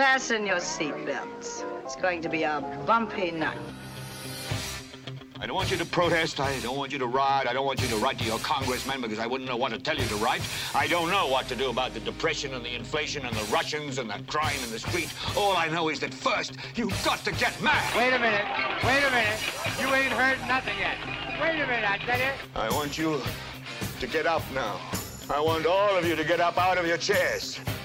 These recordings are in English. Fasten your seatbelts. It's going to be a bumpy night. I don't want you to protest. I don't want you to riot. I don't want you to write to your congressman because I wouldn't know what to tell you to write. I don't know what to do about the depression and the inflation and the Russians and the crime in the street. All I know is that first, you've got to get mad. Wait a minute. Wait a minute. You ain't heard nothing yet. Wait a minute, I tell you. I want you to get up now. I want all of you to get up out of your chairs.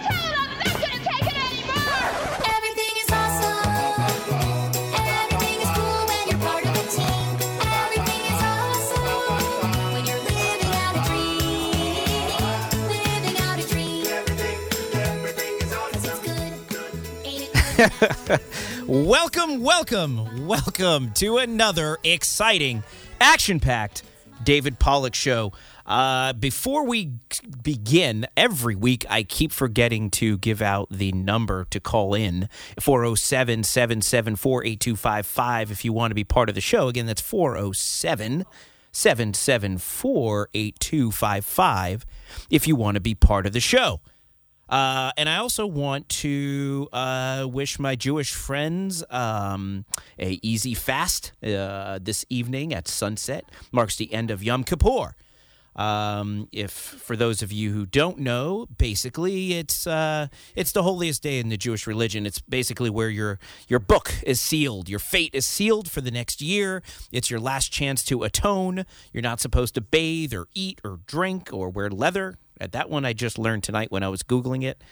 as hell. I'm not going to take it anymore. Everything is awesome. Everything is cool when you're part of the team. Everything is awesome when you're living out a dream. Living out a dream. Everything is awesome. It's good. Welcome to another exciting, action-packed David Pollack Show. Before we begin, every week I keep forgetting to give out the number to call in, 407-774-8255 if you want to be part of the show. Again, that's 407-774-8255 if you want to be part of the show. And I also want to wish my Jewish friends a easy fast this evening at sunset. Marks the end of Yom Kippur. If for those of you who don't know, basically it's the holiest day in the Jewish religion. It's basically where your book is sealed, your fate is sealed for the next year. It's your last chance to atone. You're not supposed to bathe or eat or drink or wear leather. At that one I just learned tonight when I was Googling it.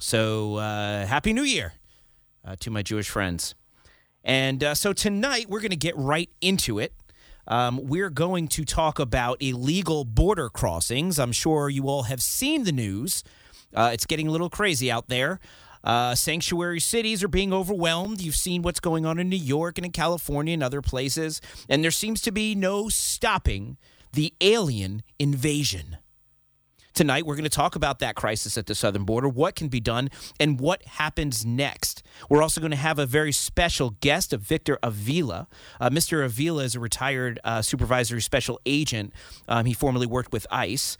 So Happy New Year to my Jewish friends. And so tonight we're going to get right into it. We're going to talk about illegal border crossings. I'm sure you all have seen the news. It's getting a little crazy out there. Sanctuary cities are being overwhelmed. You've seen what's going on in New York and in California and other places. And there seems to be no stopping the alien invasion. Tonight, we're going to talk about that crisis at the southern border, what can be done, and what happens next. We're also going to have a very special guest, Victor Avila. Mr. Avila is a retired supervisory special agent. He formerly worked with ICE.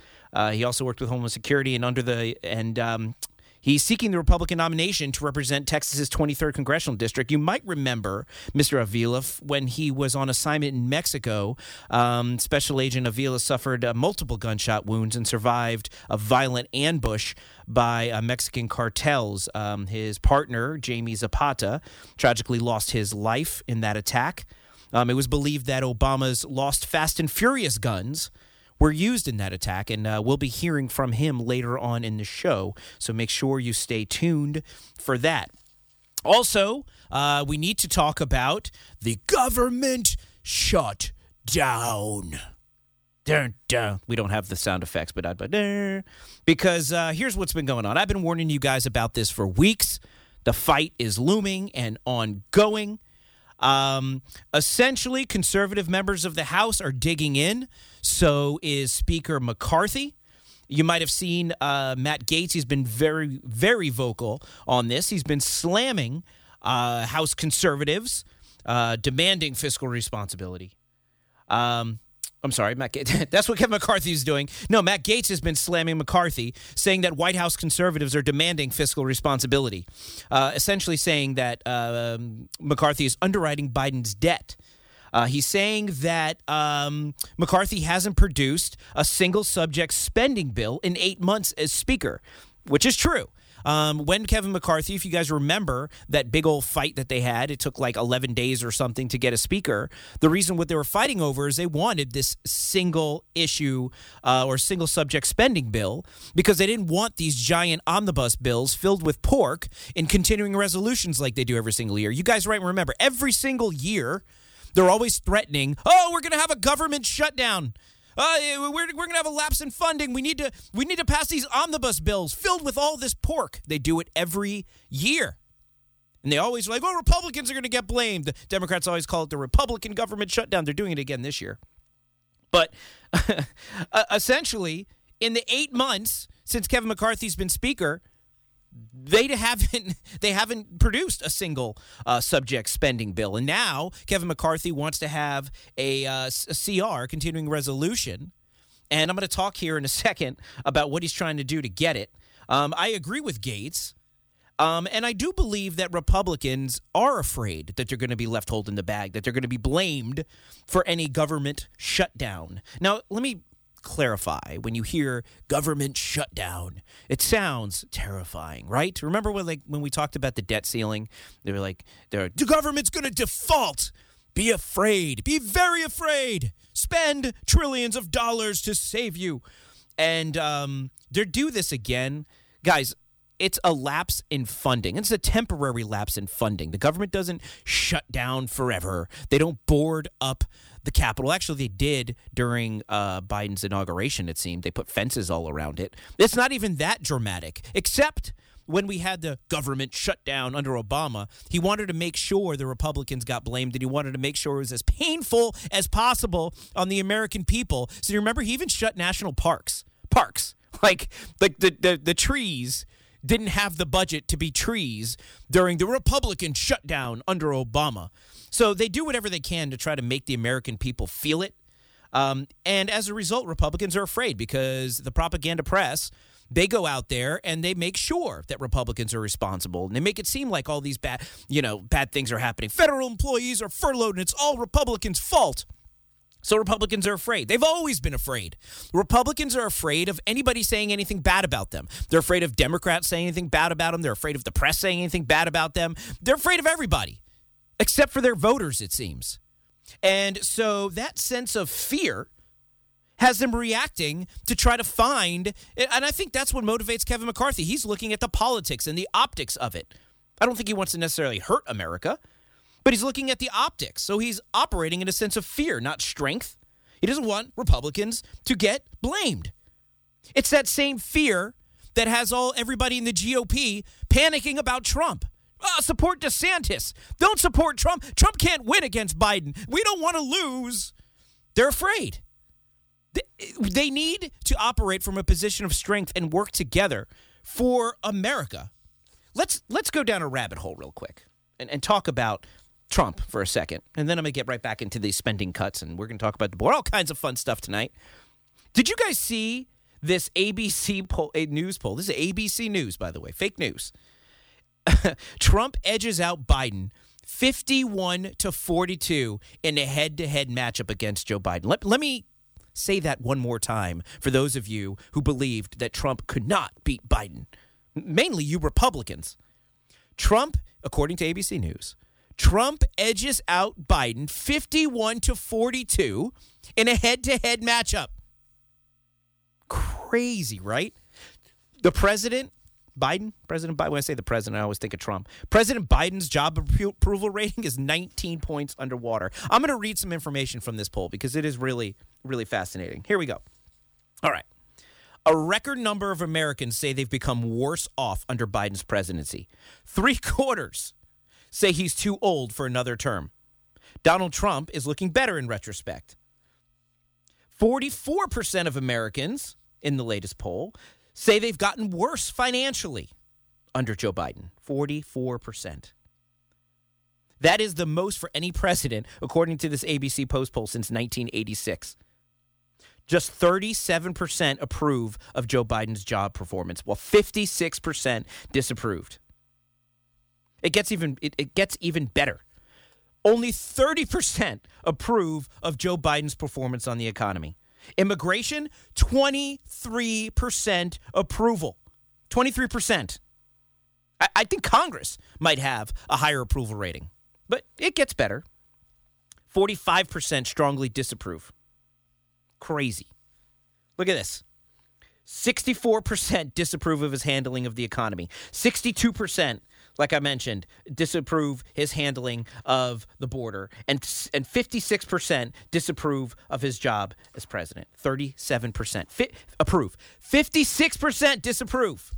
He also worked with Homeland Security, he's seeking the Republican nomination to represent Texas's 23rd congressional district. You might remember Mr. Avila when he was on assignment in Mexico. Special Agent Avila suffered multiple gunshot wounds and survived a violent ambush by Mexican cartels. His partner, Jamie Zapata, tragically lost his life in that attack. It was believed that Obama's lost Fast and Furious guns were used in that attack, and we'll be hearing from him later on in the show, so make sure you stay tuned for that. Also, we need to talk about the government shut down. Dun, dun. We don't have the sound effects, because here's what's been going on. I've been warning you guys about this for weeks. The fight is looming and ongoing. Essentially, conservative members of the House are digging in. So is Speaker McCarthy. You might have seen Matt Gaetz. He's been very, very vocal on this. He's been slamming House conservatives, demanding fiscal responsibility. I'm sorry, Matt Gaetz. That's what Kevin McCarthy is doing. No, Matt Gaetz has been slamming McCarthy, saying that White House conservatives are demanding fiscal responsibility, essentially saying that McCarthy is underwriting Biden's debt. He's saying that McCarthy hasn't produced a single subject spending bill in 8 months as Speaker, which is true. When Kevin McCarthy, if you guys remember that big old fight that they had, it took like 11 days or something to get a speaker. The reason what they were fighting over is they wanted this single issue or single subject spending bill because they didn't want these giant omnibus bills filled with pork and continuing resolutions like they do every single year. You guys right remember, every single year, they're always threatening, oh, we're going to have a government shutdown. We're going to have a lapse in funding. We need to pass these omnibus bills filled with all this pork. They do it every year. And they always are like, well, Republicans are going to get blamed. The Democrats always call it the Republican government shutdown. They're doing it again this year. But essentially, in the 8 months since Kevin McCarthy's been Speaker, They haven't produced a single subject spending bill. And now Kevin McCarthy wants to have a CR, continuing resolution. And I'm going to talk here in a second about what he's trying to do to get it. I agree with Gaetz. And I do believe that Republicans are afraid that they're going to be left holding the bag, that they're going to be blamed for any government shutdown. Now, let me clarify. When you hear government shutdown, it sounds terrifying, right? Remember when we talked about the debt ceiling? They were like, the government's going to default. Be afraid. Be very afraid. Spend trillions of dollars to save you. And they're due this again. Guys, it's a lapse in funding. It's a temporary lapse in funding. The government doesn't shut down forever. They don't board up the Capitol. Actually, they did during Biden's inauguration, it seemed. They put fences all around it. It's not even that dramatic, except when we had the government shutdown under Obama. He wanted to make sure the Republicans got blamed, and he wanted to make sure it was as painful as possible on the American people. So you remember, he even shut national parks. Like the trees didn't have the budget to be trees during the Republican shutdown under Obama. So they do whatever they can to try to make the American people feel it. And as a result, Republicans are afraid because the propaganda press, they go out there and they make sure that Republicans are responsible. And they make it seem like all these bad things are happening. Federal employees are furloughed and it's all Republicans' fault. So Republicans are afraid. They've always been afraid. Republicans are afraid of anybody saying anything bad about them. They're afraid of Democrats saying anything bad about them. They're afraid of the press saying anything bad about them. They're afraid of everybody, except for their voters, it seems. And so that sense of fear has them reacting to try to find, and I think that's what motivates Kevin McCarthy. He's looking at the politics and the optics of it. I don't think he wants to necessarily hurt America, but he's looking at the optics. So he's operating in a sense of fear, not strength. He doesn't want Republicans to get blamed. It's that same fear that has everybody in the GOP panicking about Trump. Support DeSantis. Don't support Trump. Trump can't win against Biden. We don't want to lose. They're afraid. They need to operate from a position of strength and work together for America. Let's go down a rabbit hole real quick and talk about Trump for a second, and then I'm going to get right back into these spending cuts, and we're going to talk about the border, all kinds of fun stuff tonight. Did you guys see this ABC news poll? This is ABC News, by the way, fake news. Trump edges out Biden 51-42 in a head-to-head matchup against Joe Biden. Let me say that one more time for those of you who believed that Trump could not beat Biden, mainly you Republicans. Trump, according to ABC News, Trump edges out Biden 51-42 in a head-to-head matchup. Crazy, right? The President Biden, when I say the president, I always think of Trump. President Biden's job approval rating is 19 points underwater. I'm going to read some information from this poll because it is really, really fascinating. Here we go. All right. A record number of Americans say they've become worse off under Biden's presidency. 3/4 say he's too old for another term. Donald Trump is looking better in retrospect. 44% of Americans in the latest poll say they've gotten worse financially under Joe Biden. 44%. That is the most for any president, according to this ABC Post poll, since 1986. Just 37% approve of Joe Biden's job performance, while 56% disapproved. It gets even better. Only 30% approve of Joe Biden's performance on the economy. Immigration, 23% approval. 23%. I think Congress might have a higher approval rating, but it gets better. 45% strongly disapprove. Crazy. Look at this. 64% disapprove of his handling of the economy. 62%, like I mentioned, disapprove his handling of the border. And 56% disapprove of his job as president. 37% approve. 56% disapprove.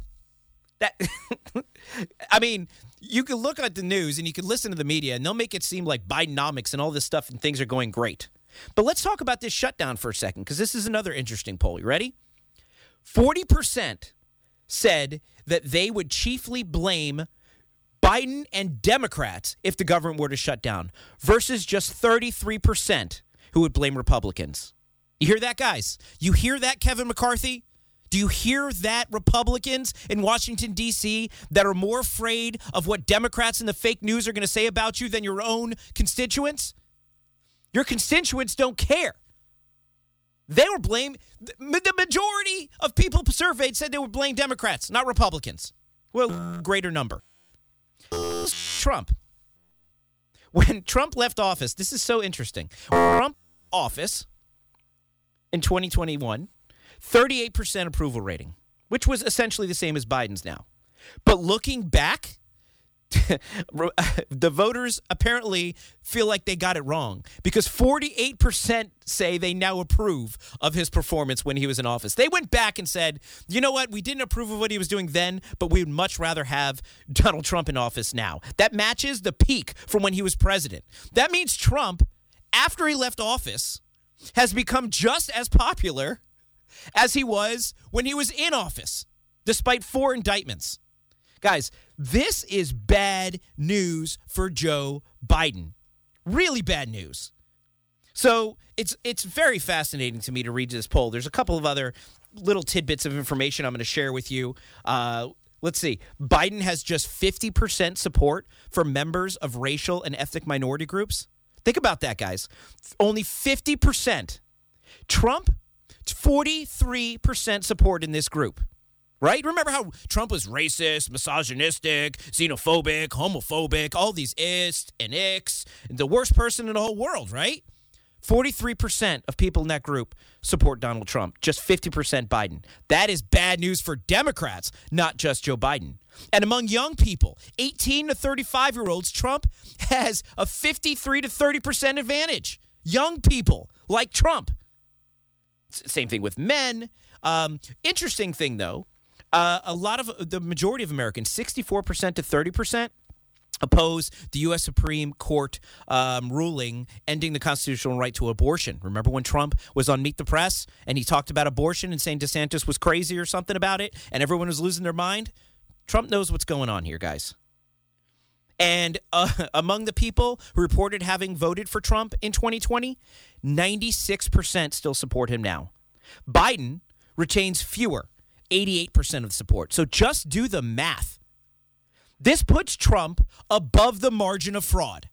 I mean, you can look at the news and you can listen to the media and they'll make it seem like Bidenomics and all this stuff and things are going great. But let's talk about this shutdown for a second because this is another interesting poll. You ready? 40% said that they would chiefly blame Biden and Democrats if the government were to shut down versus just 33% who would blame Republicans. You hear that, guys? You hear that, Kevin McCarthy? Do you hear that, Republicans in Washington, D.C., that are more afraid of what Democrats and the fake news are going to say about you than your own constituents? Your constituents don't care. They were blamed. The majority of people surveyed said they would blame Democrats, not Republicans. Well, greater number. Trump. When Trump left office, this is so interesting. Trump office in 2021, 38% approval rating, which was essentially the same as Biden's now. But looking back, the voters apparently feel like they got it wrong because 48% say they now approve of his performance when he was in office. They went back and said, you know what? We didn't approve of what he was doing then, but we would much rather have Donald Trump in office now. That matches the peak from when he was president. That means Trump, after he left office, has become just as popular as he was when he was in office, despite 4 indictments. Guys, this is bad news for Joe Biden. Really bad news. So it's very fascinating to me to read this poll. There's a couple of other little tidbits of information I'm going to share with you. Let's see. Biden has just 50% support for members of racial and ethnic minority groups. Think about that, guys. Only 50%. Trump, 43% support in this group. Right? Remember how Trump was racist, misogynistic, xenophobic, homophobic, all these ists and icks, the worst person in the whole world, right? 43% of people in that group support Donald Trump, just 50% Biden. That is bad news for Democrats, not just Joe Biden. And among young people, 18 to 35-year-olds, Trump has a 53 to 30% advantage. Young people like Trump. Same thing with men. Interesting thing, though. A lot of the majority of Americans, 64% to 30%, oppose the U.S. Supreme Court ruling ending the constitutional right to abortion. Remember when Trump was on Meet the Press and he talked about abortion and saying DeSantis was crazy or something about it and everyone was losing their mind? Trump knows what's going on here, guys. And among the people who reported having voted for Trump in 2020, 96% still support him now. Biden retains fewer, 88% of the support. So just do the math. This puts Trump above the margin of fraud.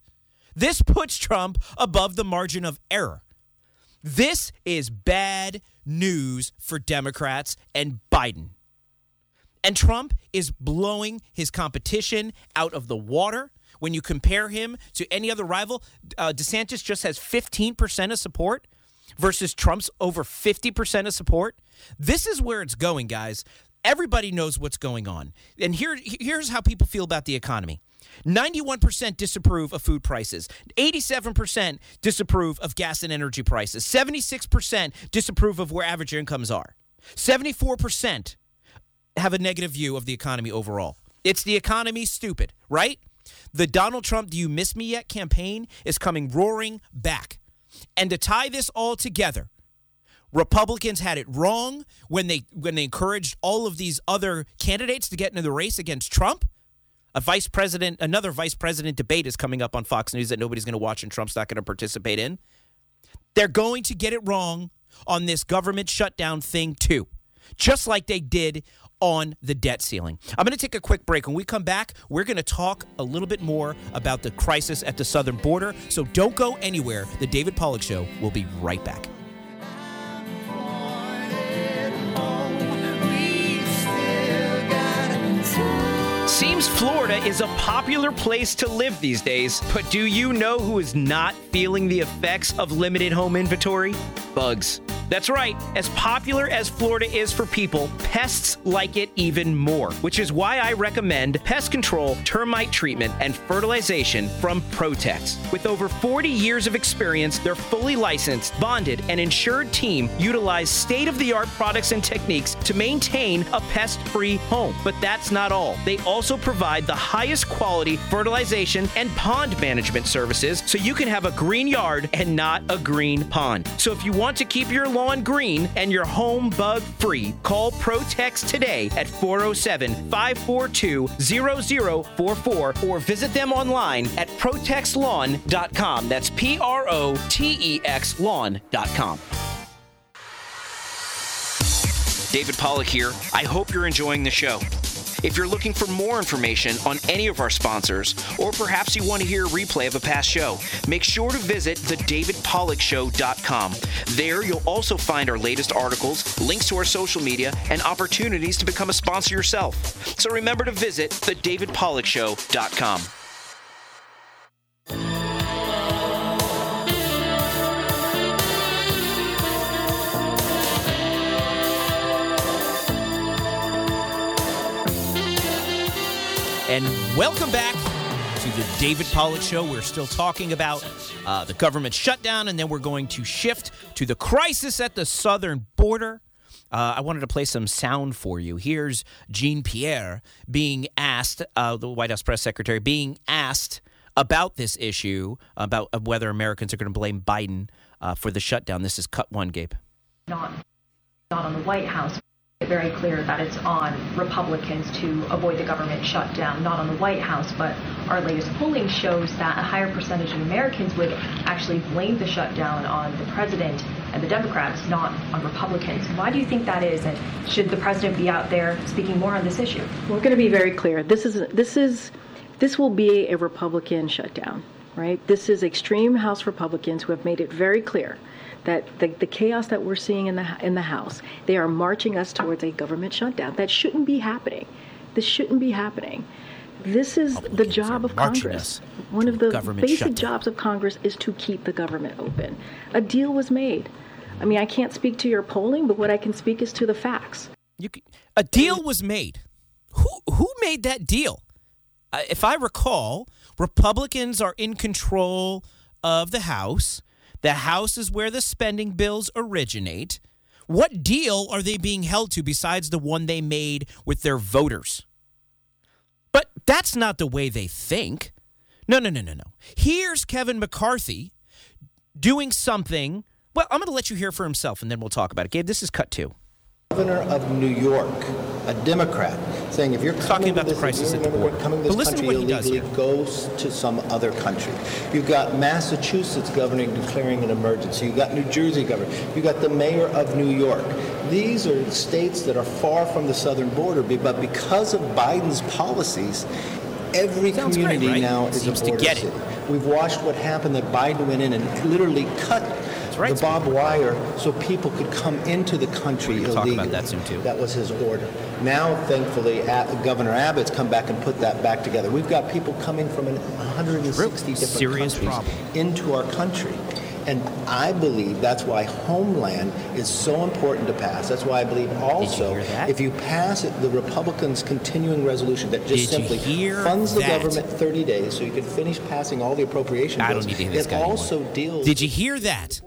This puts Trump above the margin of error. This is bad news for Democrats and Biden. And Trump is blowing his competition out of the water. When you compare him to any other rival, DeSantis just has 15% of support versus Trump's over 50% of support. This is where it's going, guys. Everybody knows what's going on. And here's how people feel about the economy. 91% disapprove of food prices. 87% disapprove of gas and energy prices. 76% disapprove of where average incomes are. 74% have a negative view of the economy overall. It's the economy, stupid, right? The Donald Trump, do you miss me yet campaign is coming roaring back. And to tie this all together, Republicans had it wrong when they encouraged all of these other candidates to get into the race against Trump. Another vice president debate is coming up on Fox News that nobody's going to watch and Trump's not going to participate in. They're going to get it wrong on this government shutdown thing too, just like they did on the debt ceiling. I'm going to take a quick break. When we come back, we're going to talk a little bit more about the crisis at the southern border. So don't go anywhere. The David Pollack Show will be right back. Seems Florida is a popular place to live these days, but do you know who is not feeling the effects of limited home inventory? Bugs. That's right. As popular as Florida is for people, pests like it even more, which is why I recommend pest control, termite treatment, and fertilization from ProTex. With over 40 years of experience, their fully licensed, bonded, and insured team utilize state-of-the-art products and techniques to maintain a pest-free home. But that's not all. They also provide the highest quality fertilization and pond management services so you can have a green yard and not a green pond. So if you want to keep your lawn green and your home bug free. Call ProTex today at 407-542-0044 or visit them online at protexlawn.com. That's PROTEX lawn.com. David Pollack here. I hope you're enjoying the show. If you're looking for more information on any of our sponsors, or perhaps you want to hear a replay of a past show, make sure to visit thedavidpollackshow.com. There, you'll also find our latest articles, links to our social media, and opportunities to become a sponsor yourself. So remember to visit thedavidpollackshow.com. And welcome back to the David Pollack Show. We're still talking about the government shutdown, and then we're going to shift to the crisis at the southern border. I wanted to play some sound for you. Here's Jean-Pierre being asked, the White House press secretary, being asked about this issue, about whether Americans are going to blame Biden for the shutdown. This is cut one, Gabe. Not on the White House. Very clear that it's on Republicans to avoid the government shutdown, not on the White House, but our latest polling shows that a higher percentage of Americans would actually blame the shutdown on the president and the Democrats, not on Republicans. Why do you think that is, and should the president be out there speaking more on this issue? We're going to be very clear. This will be a Republican shutdown, right? This is extreme House Republicans who have made it very clear that the chaos that we're seeing in the House, they are marching us towards a government shutdown. That shouldn't be happening. This shouldn't be happening. This is the job of Congress. One of the basic jobs of Congress is to keep the government open. A deal was made. I mean, I can't speak to your polling, but what I can speak is to the facts. A deal was made. Who made that deal? If I recall, Republicans are in control of the House. The House is where the spending bills originate. What deal are they being held to besides the one they made with their voters? But that's not the way they think. No. Here's Kevin McCarthy doing something. Well, I'm going to let you hear for himself, and then we'll talk about it. Gabe, this is cut two. Governor of New York, a Democrat, saying if you're talking about the crisis at the border, but listen to what he does here. Goes to some other country. You've got Massachusetts governor declaring an emergency. You've got New Jersey governor. You've got the mayor of New York. These are states that are far from the southern border, but because of Biden's policies, every community now is a border city. We've watched what happened that Biden went in and literally cut the barbed wire so people could come into the country illegally. Talk about that soon, too. That was his order. Now, thankfully, Governor Abbott's come back and put that back together. We've got people coming from 160 different countries into our country. And I believe that's why Homeland is so important to pass. That's why I believe also, if you pass it, the Republicans' continuing resolution that just simply funds the government 30 days so you can finish passing all the appropriation bills. It also deals. Did you hear that?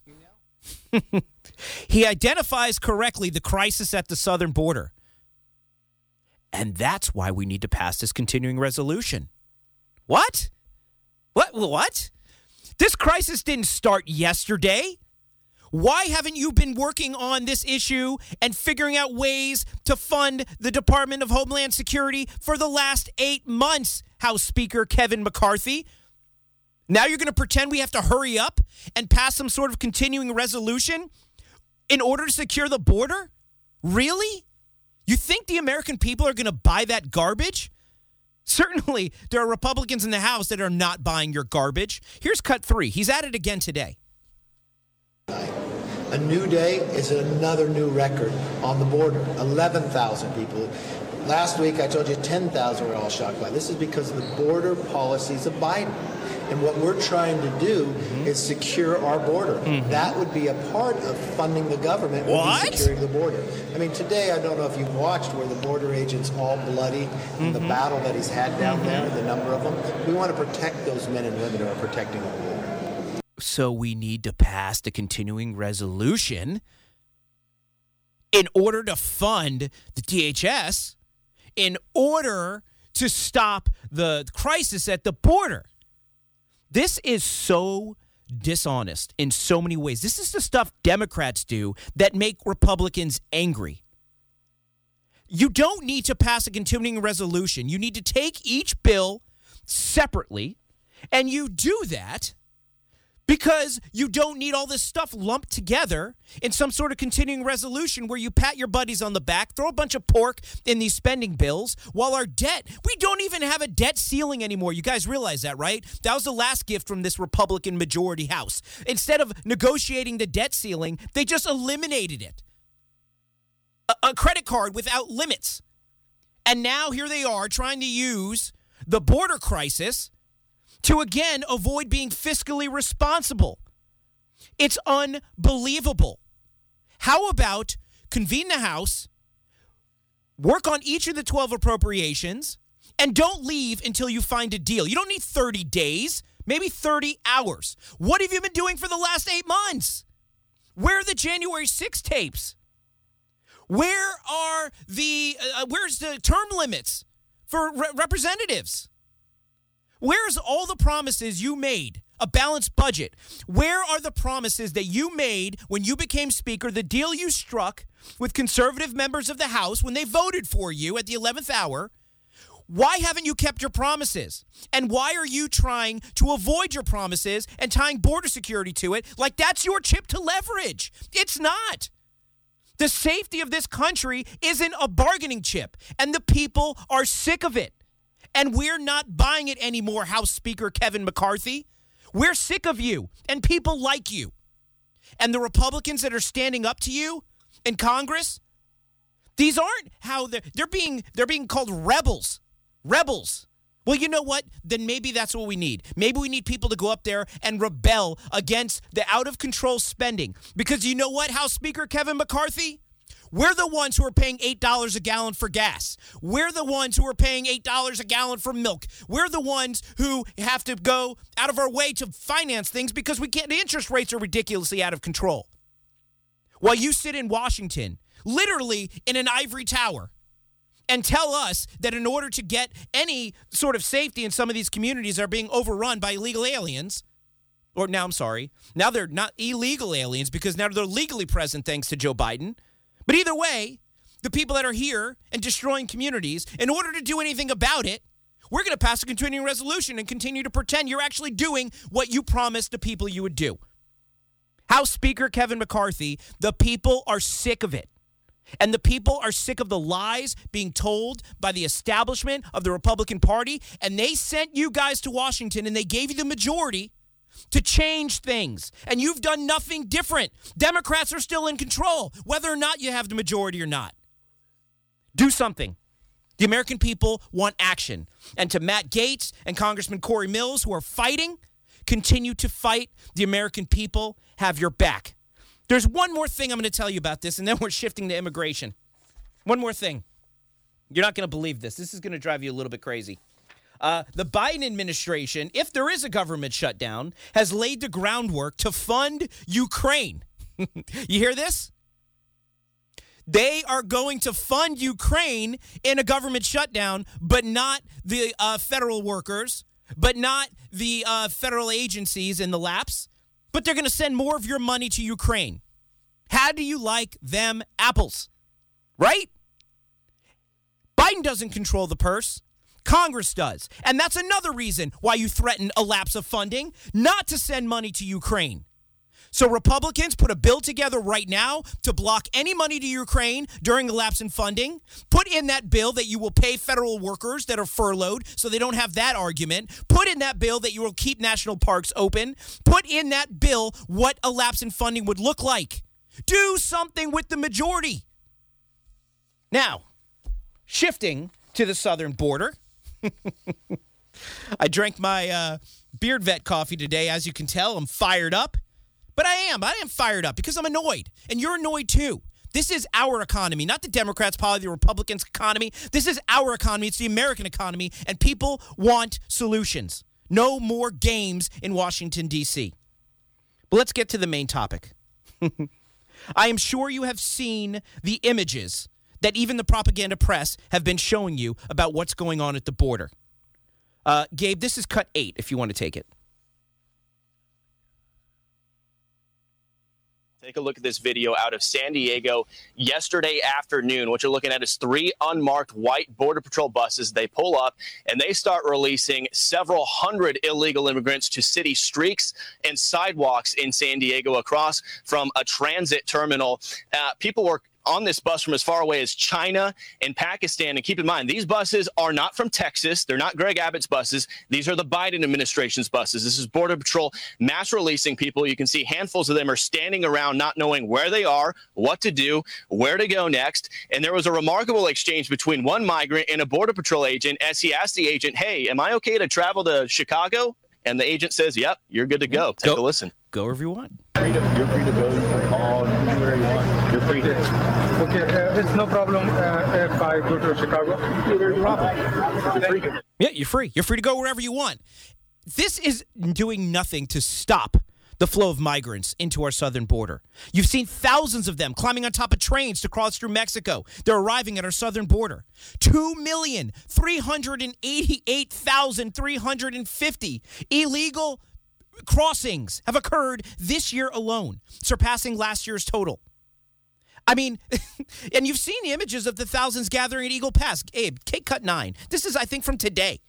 He identifies correctly the crisis at the southern border. And that's why we need to pass this continuing resolution. What? This crisis didn't start yesterday. Why haven't you been working on this issue and figuring out ways to fund the Department of Homeland Security for the last 8 months, House Speaker Kevin McCarthy? Now you're going to pretend we have to hurry up and pass some sort of continuing resolution in order to secure the border? Really? You think the American people are going to buy that garbage? Certainly, there are Republicans in the House that are not buying your garbage. Here's cut three. He's at it again today. A new day is another new record on the border. 11,000 people. Last week, I told you 10,000 were all shocked by. This is because of the border policies of Biden. And what we're trying to do is secure our border. That would be a part of funding the government would be securing the border. I mean, today, I don't know if you've watched where the border agent's all bloody and the battle that he's had down there, the number of them. We want to protect those men and women who are protecting the border. So we need to pass the continuing resolution in order to fund the DHS, in order to stop the crisis at the border. This is so dishonest in so many ways. This is the stuff Democrats do that make Republicans angry. You don't need to pass a continuing resolution. You need to take each bill separately, and you do that because you don't need all this stuff lumped together in some sort of continuing resolution where you pat your buddies on the back, throw a bunch of pork in these spending bills, while our debt, we don't even have a debt ceiling anymore. You guys realize that, right? That was the last gift from this Republican majority House. Instead of negotiating the debt ceiling, they just eliminated it. A credit card without limits. And now here they are trying to use the border crisis to, again, avoid being fiscally responsible. It's unbelievable. How about convene the House, work on each of the 12 appropriations, and don't leave until you find a deal? You don't need 30 days, maybe 30 hours. What have you been doing for the last 8 months? Where are the January 6 tapes? Where are the where's the term limits for representatives? Where's all the promises you made? A balanced budget. Where are the promises that you made when you became Speaker, the deal you struck with conservative members of the House when they voted for you at the 11th hour? Why haven't you kept your promises? And why are you trying to avoid your promises and tying border security to it like that's your chip to leverage? It's not. The safety of this country isn't a bargaining chip, and the people are sick of it. And we're not buying it anymore, House Speaker Kevin McCarthy. We're sick of you and people like you. And the Republicans that are standing up to you in Congress, these aren't how they're being called rebels. Rebels. Well, you know what? Then maybe that's what we need. Maybe we need people to go up there and rebel against the out-of-control spending. Because you know what, House Speaker Kevin McCarthy? We're the ones who are paying $8 a gallon for gas. We're the ones who are paying $8 a gallon for milk. We're the ones who have to go out of our way to finance things because we can't. The interest rates are ridiculously out of control. While you sit in Washington, literally in an ivory tower, and tell us that in order to get any sort of safety in some of these communities that are being overrun by illegal aliens, or now I'm sorry, now they're not illegal aliens because now they're legally present thanks to Joe Biden. But either way, the people that are here and destroying communities, in order to do anything about it, we're going to pass a continuing resolution and continue to pretend you're actually doing what you promised the people you would do. House Speaker Kevin McCarthy, the people are sick of it. And the people are sick of the lies being told by the establishment of the Republican Party. And they sent you guys to Washington and they gave you the majority to change things, and you've done nothing different. Democrats are still in control, whether or not you have the majority or not. Do something. The American people want action. And to Matt Gaetz and Congressman Corey Mills, who are fighting, continue to fight. The American people have your back. There's one more thing I'm going to tell you about this, and then we're shifting to immigration. One more thing. You're not going to believe this. This is going to drive you a little bit crazy. The Biden administration, if there is a government shutdown, has laid the groundwork to fund Ukraine. You hear this? They are going to fund Ukraine in a government shutdown, but not the federal workers, but not the federal agencies in the laps. But they're going to send more of your money to Ukraine. How do you like them apples? Right? Biden doesn't control the purse. Congress does. And that's another reason why you threaten a lapse of funding, not to send money to Ukraine. So Republicans put a bill together right now to block any money to Ukraine during a lapse in funding. Put in that bill that you will pay federal workers that are furloughed so they don't have that argument. Put in that bill that you will keep national parks open. Put in that bill what a lapse in funding would look like. Do something with the majority. Now, shifting to the southern border. I drank my Beard Vet coffee today. As you can tell, I'm fired up. But I am fired up because I'm annoyed. And you're annoyed too. This is our economy, not the Democrats' policy, the Republicans' economy. This is our economy. It's the American economy. And people want solutions. No more games in Washington, D.C. But let's get to the main topic. I am sure you have seen the images that even the propaganda press have been showing you about what's going on at the border. Gabe, this is cut 8 if you want to take it. Take a look at this video out of San Diego yesterday afternoon. What you're looking at is three unmarked white Border Patrol buses. They pull up and they start releasing several hundred illegal immigrants to city streets and sidewalks in San Diego across from a transit terminal. People were on this bus from as far away as China and Pakistan. And keep in mind, these buses are not from Texas. They're not Greg Abbott's buses. These are the Biden administration's buses. This is Border Patrol mass releasing people. You can see handfuls of them are standing around not knowing where they are, what to do, where to go next. And there was a remarkable exchange between one migrant and a Border Patrol agent as he asked the agent, "Hey, am I okay to travel to Chicago?" And the agent says, "Yep, you're good to go." Take a listen. Go wherever you want. You're free to go. You're free to call. You do whatever you want. You're free to. Okay, it's no problem if I go to Chicago. You're free. Yeah, you're free. You're free to go wherever you want. This is doing nothing to stop the flow of migrants into our southern border. You've seen thousands of them climbing on top of trains to cross through Mexico. They're arriving at our southern border. 2,388,350 illegal crossings have occurred this year alone, surpassing last year's total. I mean, and you've seen the images of the thousands gathering at Eagle Pass. Abe, take cut 9. This is, I think, from today.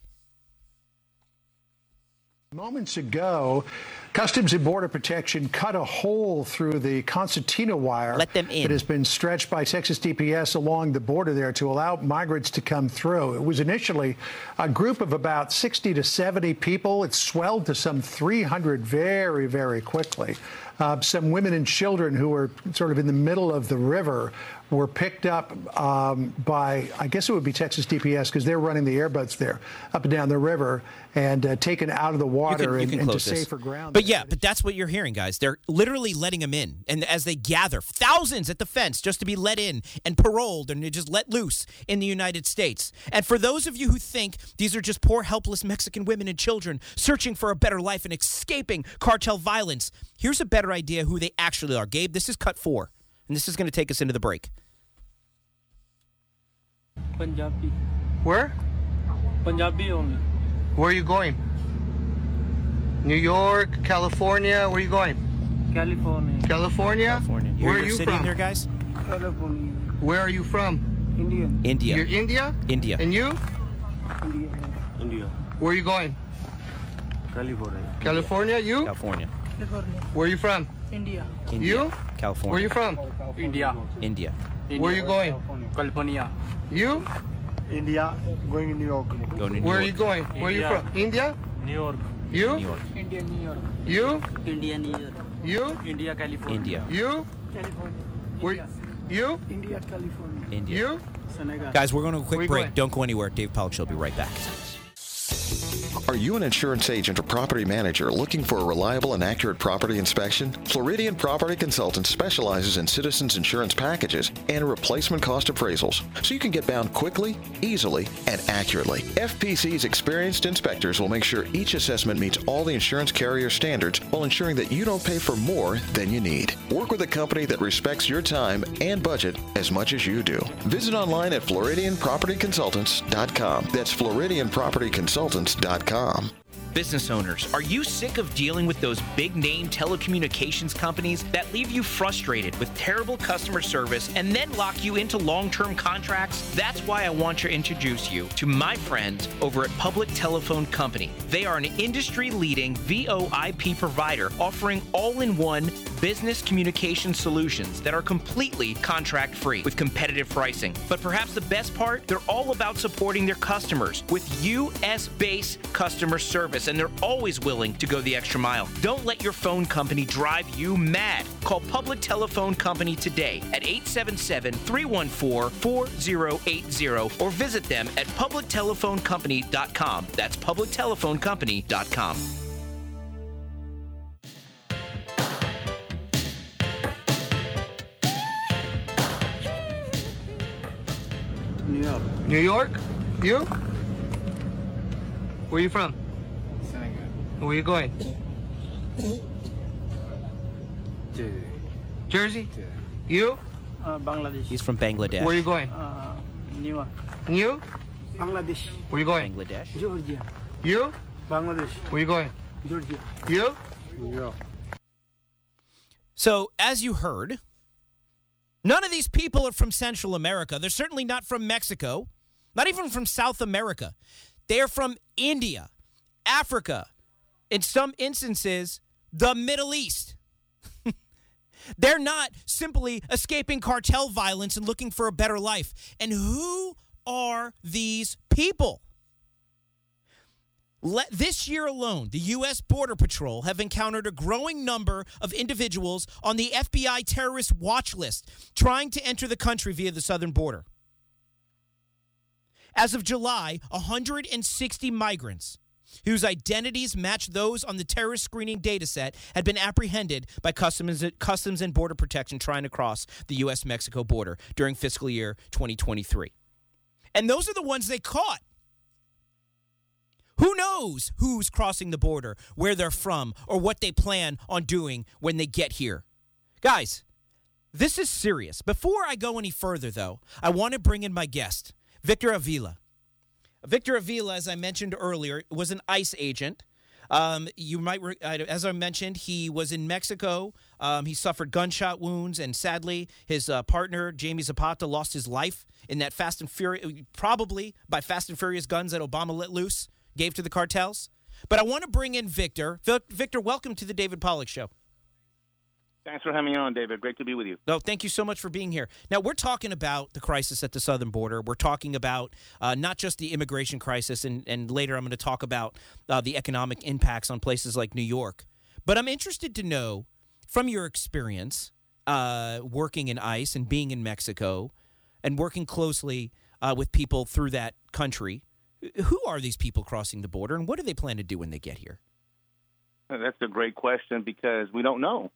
Moments ago, Customs and Border Protection cut a hole through the concertina wire that has been stretched by Texas DPS along the border there to allow migrants to come through. It was initially a group of about 60 to 70 people. It swelled to some 300 very, very quickly. Some women and children who were sort of in the middle of the river were picked up by, I guess it would be Texas DPS, because they're running the airboats there up and down the river, and taken out of the water and to safer ground. But that's what you're hearing, guys. They're literally letting them in. And as they gather, thousands at the fence just to be let in and paroled and just let loose in the United States. And for those of you who think these are just poor, helpless Mexican women and children searching for a better life and escaping cartel violence, here's a better idea who they actually are. Gabe, this is cut 4. And this is going to take us into the break. Punjabi. Where? Punjabi only. Where are you going? New York, California. Where are you going? California. Where are you from? There, guys? California. Where are you from? India. You're India? India. And you? India. Where are you going? California. You? California. Where are you from? India. You? California. Where are you from? India. Where are you going? California. You? India. Going to New York. Where are you going? India. Where are you from? India? New York. You? New York. India, New York. You? India, New York. You? India, California. India. You? California. Where? You? India, California. India. You? Senegal. Guys, we're going to a quick break. Don't go anywhere. Dave Pollack will be right back. Are you an insurance agent or property manager looking for a reliable and accurate property inspection? Floridian Property Consultants specializes in citizens insurance packages and replacement cost appraisals, so you can get bound quickly, easily, and accurately. FPC's experienced inspectors will make sure each assessment meets all the insurance carrier standards while ensuring that you don't pay for more than you need. Work with a company that respects your time and budget as much as you do. Visit online at FloridianPropertyConsultants.com. That's FloridianPropertyConsultants.com. Business owners, are you sick of dealing with those big-name telecommunications companies that leave you frustrated with terrible customer service and then lock you into long-term contracts? That's why I want to introduce you to my friends over at Public Telephone Company. They are an industry-leading VoIP provider offering all-in-one business communication solutions that are completely contract-free with competitive pricing. But perhaps the best part, they're all about supporting their customers with U.S.-based customer service, and they're always willing to go the extra mile. Don't let your phone company drive you mad. Call Public Telephone Company today at 877-314-4080 or visit them at publictelephonecompany.com. That's publictelephonecompany.com. New York? You? Where are you from? Senegal. Where are you going? Jersey? You? Bangladesh. He's from Bangladesh. Where are you going? New York. You? Bangladesh. Where are you going? Bangladesh. Georgia. You? Bangladesh. Where are you going? Georgia. You? New York. So, as you heard, none of these people are from Central America. They're certainly not from Mexico, not even from South America. They're from India, Africa, in some instances, the Middle East. They're not simply escaping cartel violence and looking for a better life. And who are these people? This year alone, the U.S. Border Patrol have encountered a growing number of individuals on the FBI terrorist watch list trying to enter the country via the southern border. As of July, 160 migrants whose identities match those on the terrorist screening data set had been apprehended by Customs and Border Protection trying to cross the U.S.-Mexico border during fiscal year 2023. And those are the ones they caught. Who knows who's crossing the border, where they're from, or what they plan on doing when they get here? Guys, this is serious. Before I go any further, though, I want to bring in my guest, Victor Avila. Victor Avila, as I mentioned earlier, was an ICE agent. As I mentioned, he was in Mexico. He suffered gunshot wounds, and sadly, his partner, Jamie Zapata, lost his life in that Fast and Furious, probably by Fast and Furious guns that Obama let loose, gave to the cartels. But I want to bring in Victor. Victor, welcome to the David Pollack Show. Thanks for having me on, David. Great to be with you. No, thank you so much for being here. Now, we're talking about the crisis at the southern border. We're talking about not just the immigration crisis, and later I'm going to talk about the economic impacts on places like New York. But I'm interested to know, from your experience working in ICE and being in Mexico and working closely with people through that country, who are these people crossing the border, and what do they plan to do when they get here? That's a great question, because we don't know.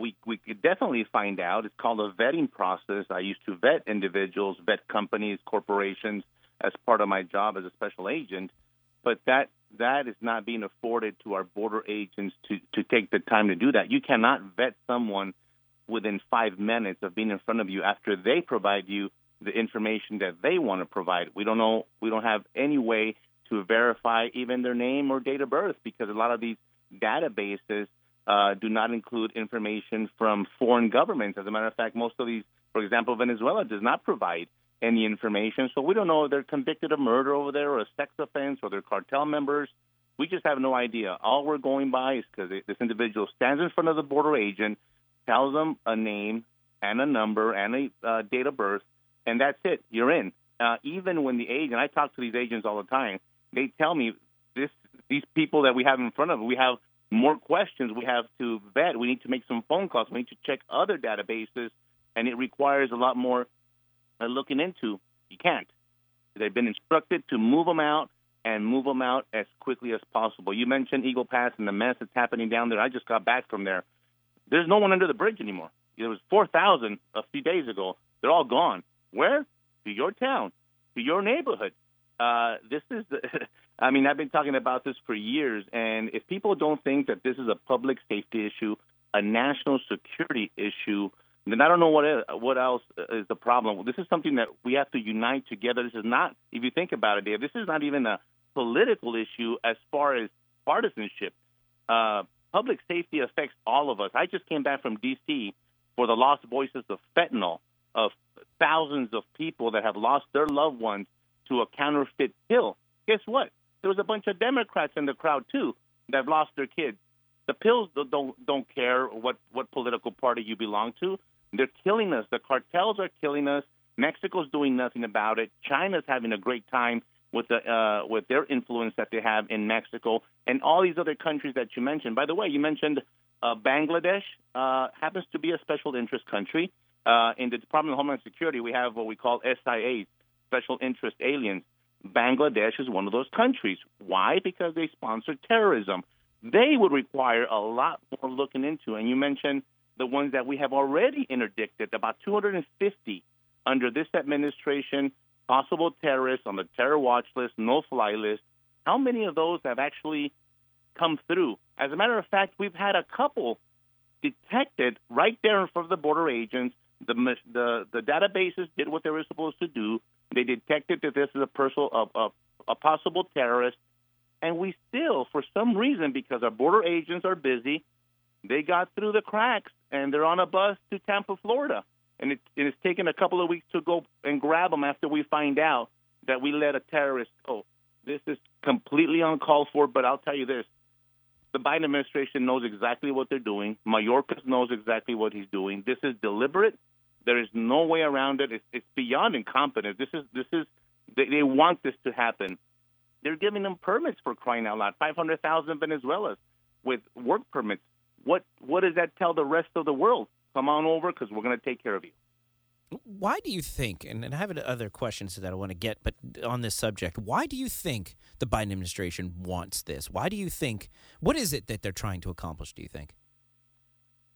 We could definitely find out. It's called a vetting process. I used to vet individuals, vet companies, corporations as part of my job as a special agent. But that is not being afforded to our border agents to take the time to do that. You cannot vet someone within 5 minutes of being in front of you after they provide you the information that they want to provide. We don't know. We don't have any way to verify even their name or date of birth, because a lot of these databases do not include information from foreign governments. As a matter of fact, most of these, for example, Venezuela does not provide any information. So we don't know if they're convicted of murder over there or a sex offense or they're cartel members. We just have no idea. All we're going by is because this individual stands in front of the border agent, tells them a name and a number and a date of birth, and that's it. You're in. Even when the agent, I talk to these agents all the time, they tell me these people that we have in front of us, we have more questions. We have to vet. We need to make some phone calls. We need to check other databases, and it requires a lot more looking into. You can't. They've been instructed to move them out and move them out as quickly as possible. You mentioned Eagle Pass and the mess that's happening down there. I just got back from there. There's no one under the bridge anymore. There was 4,000 a few days ago. They're all gone. Where? To your town, to your neighborhood. This is the I mean, I've been talking about this for years, and if people don't think that this is a public safety issue, a national security issue, then I don't know what else is the problem. This is something that we have to unite together. This is not, if you think about it, Dave, this is not even a political issue as far as partisanship. Public safety affects all of us. I just came back from D.C. for the lost voices of fentanyl, of thousands of people that have lost their loved ones to a counterfeit pill. Guess what? There was a bunch of Democrats in the crowd, too, that have lost their kids. The pills don't care what political party you belong to. They're killing us. The cartels are killing us. Mexico's doing nothing about it. China's having a great time with their influence that they have in Mexico and all these other countries that you mentioned. By the way, you mentioned Bangladesh happens to be a special interest country. In the Department of Homeland Security, we have what we call SIAs, special interest aliens. Bangladesh is one of those countries. Why? Because they sponsor terrorism. They would require a lot more looking into. And you mentioned the ones that we have already interdicted, about 250 under this administration, possible terrorists on the terror watch list, no-fly list. How many of those have actually come through? As a matter of fact, we've had a couple detected right there in front of the border agents. The databases did what they were supposed to do. They detected that this is a possible terrorist, and we still, for some reason, because our border agents are busy, They got through the cracks, and they're on a bus to Tampa, Florida. And it's taken a couple of weeks to go and grab them after we find out that we let a terrorist go. This is completely uncalled for, but I'll tell you this. The Biden administration knows exactly what they're doing. Mayorkas knows exactly what he's doing. This is deliberate. There is no way around it. It's beyond incompetence. They want this to happen. They're giving them permits, for crying out loud. 500,000 Venezuelans with work permits. What does that tell the rest of the world? Come on over, because we're going to take care of you. Why do you think, and I have other questions that I want to get, but on this subject, why do you think the Biden administration wants this? Why do you think, what is it that they're trying to accomplish, do you think?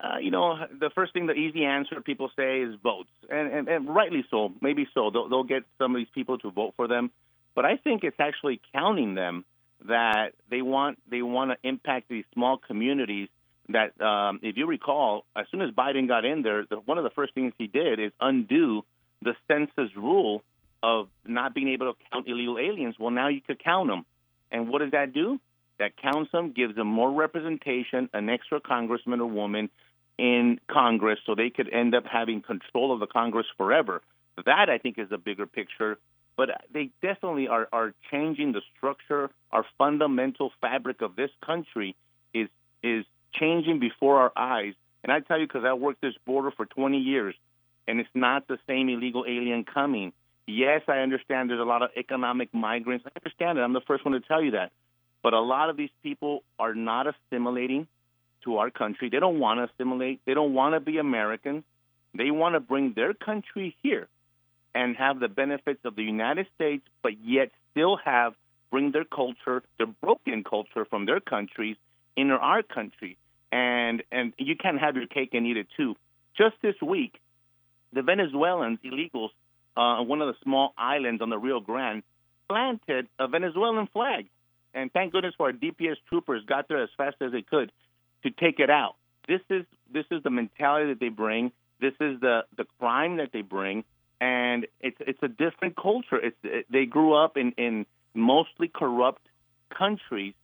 The first thing, the easy answer people say is votes, and rightly so, maybe so. They'll get some of these people to vote for them. But I think it's actually counting them that they want to impact these small communities that, if you recall, as soon as Biden got in there, one of the first things he did is undo the census rule of not being able to count illegal aliens. Well, now you could count them. And what does that do? That counts them, gives them more representation, an extra congressman or woman in Congress, so they could end up having control of the Congress forever. That, I think, is the bigger picture. But they definitely are changing the structure. Our fundamental fabric of this country is changing before our eyes. And I tell you, because I worked this border for 20 years, and it's not the same illegal alien coming. Yes, I understand there's a lot of economic migrants. I understand it. I'm the first one to tell you that. But a lot of these people are not assimilating to our country. They don't want to assimilate. They don't want to be Americans. They want to bring their country here and have the benefits of the United States, but yet still bring their culture, their broken culture from their countries into our country. And you can't have your cake and eat it too. Just this week, the Venezuelans, illegals, on one of the small islands on the Rio Grande, planted a Venezuelan flag. And thank goodness for our DPS troopers got there as fast as they could to take it out. This is the mentality that they bring. This is the crime that they bring. And it's a different culture. They grew up in mostly corrupt countries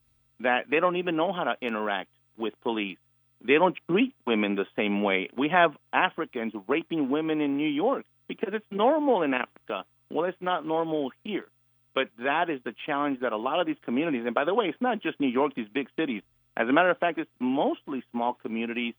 that they don't even know how to interact with police. They don't treat women the same way. We have Africans raping women in New York because it's normal in Africa. Well, it's not normal here. But that is the challenge that a lot of these communities, and by the way, it's not just New York, these big cities. As a matter of fact, it's mostly small communities,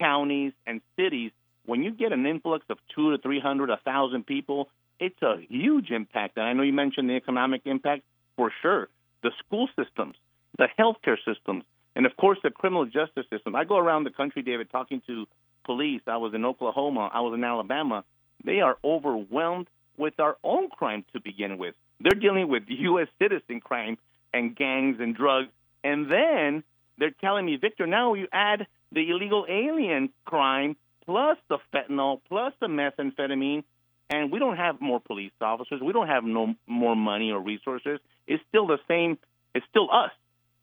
counties, and cities. When you get an influx of 200 to 300, 1,000 people, it's a huge impact. And I know you mentioned the economic impact, for sure. The school systems, the healthcare systems, and, of course, the criminal justice system. I go around the country, David, talking to police. I was in Oklahoma. I was in Alabama. They are overwhelmed with our own crime to begin with. They're dealing with U.S. citizen crime and gangs and drugs. And then they're telling me, Victor, now you add the illegal alien crime plus the fentanyl, plus the methamphetamine, and we don't have more police officers. We don't have no more money or resources. It's still the same. It's still us.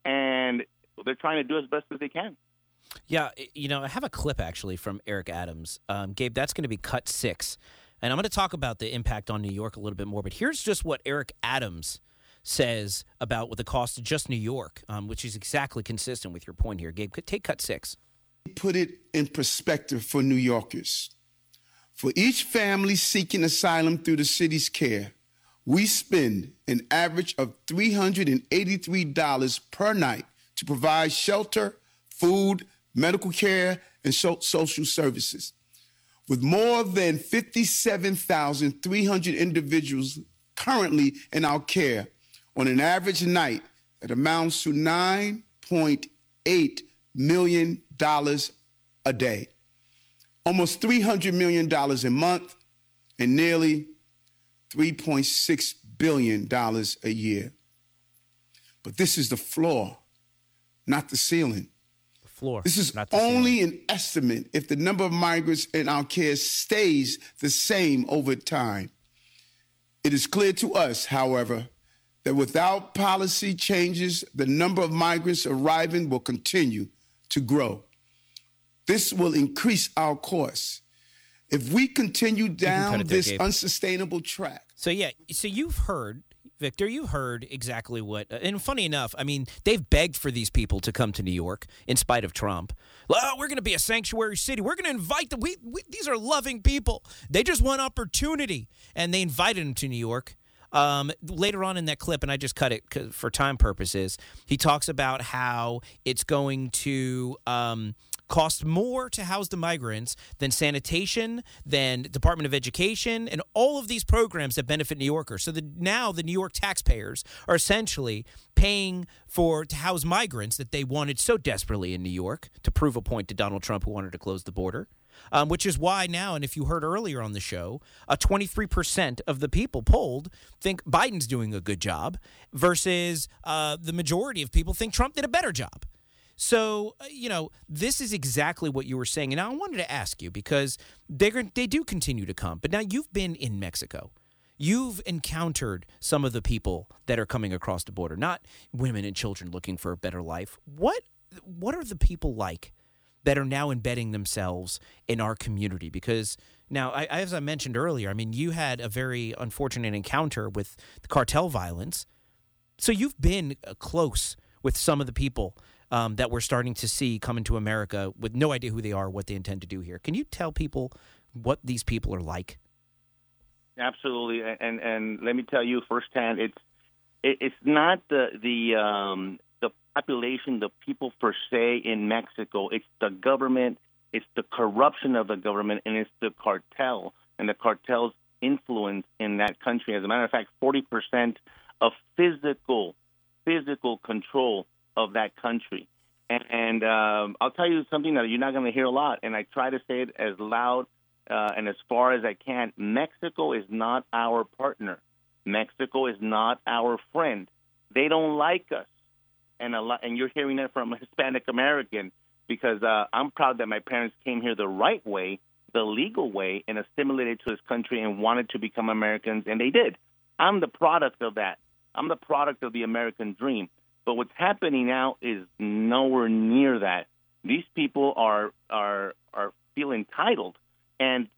And they're trying to do as best as they can. Yeah, I have a clip, actually, from Eric Adams. Gabe, that's going to be cut 6. And I'm going to talk about the impact on New York a little bit more, but here's just what Eric Adams says about what the cost of just New York, which is exactly consistent with your point here. Gabe, take cut 6. Put it in perspective for New Yorkers. For each family seeking asylum through the city's care, we spend an average of $383 per night to provide shelter, food, medical care, and social services. With more than 57,300 individuals currently in our care, on an average night, that amounts to $9.8 million a day, almost $300 million a month, and nearly $3.6 billion a year. But this is the floor, not the ceiling. This is only an estimate if the number of migrants in our care stays the same over time. It is clear to us, however, that without policy changes, the number of migrants arriving will continue to grow. This will increase our costs if we continue down this unsustainable track. So you've heard, Victor, you heard exactly what – and funny enough, I mean, they've begged for these people to come to New York in spite of Trump. Oh, we're going to be a sanctuary city. We're going to invite them. These are loving people. They just want opportunity, and they invited them to New York. Later on in that clip, and I just cut it for time purposes, he talks about how it's going to cost more to house the migrants than sanitation, than Department of Education, and all of these programs that benefit New Yorkers. So now the New York taxpayers are essentially paying to house migrants that they wanted so desperately in New York to prove a point to Donald Trump, who wanted to close the border. Which is why now, and if you heard earlier on the show, 23% of the people polled think Biden's doing a good job versus the majority of people think Trump did a better job. So, you know, this is exactly what you were saying. And I wanted to ask you, because they do continue to come. But now you've been in Mexico. You've encountered some of the people that are coming across the border, not women and children looking for a better life. What are the people like that are now embedding themselves in our community? Because now, as I mentioned earlier, I mean, you had a very unfortunate encounter with the cartel violence. So you've been close with some of the people that we're starting to see come into America with no idea who they are, what they intend to do here. Can you tell people what these people are like? Absolutely. And let me tell you firsthand, it's not the population, the people per se in Mexico. It's the government, it's the corruption of the government, and it's the cartel and the cartel's influence in that country. As a matter of fact, 40% of physical control of that country. And I'll tell you something that you're not going to hear a lot, and I try to say it as loud and as far as I can. Mexico is not our partner. Mexico is not our friend. They don't like us. And you're hearing that from a Hispanic American, because I'm proud that my parents came here the right way, the legal way, and assimilated to this country and wanted to become Americans, and they did. I'm the product of that. I'm the product of the American dream. But what's happening now is nowhere near that. These people are feel entitled, and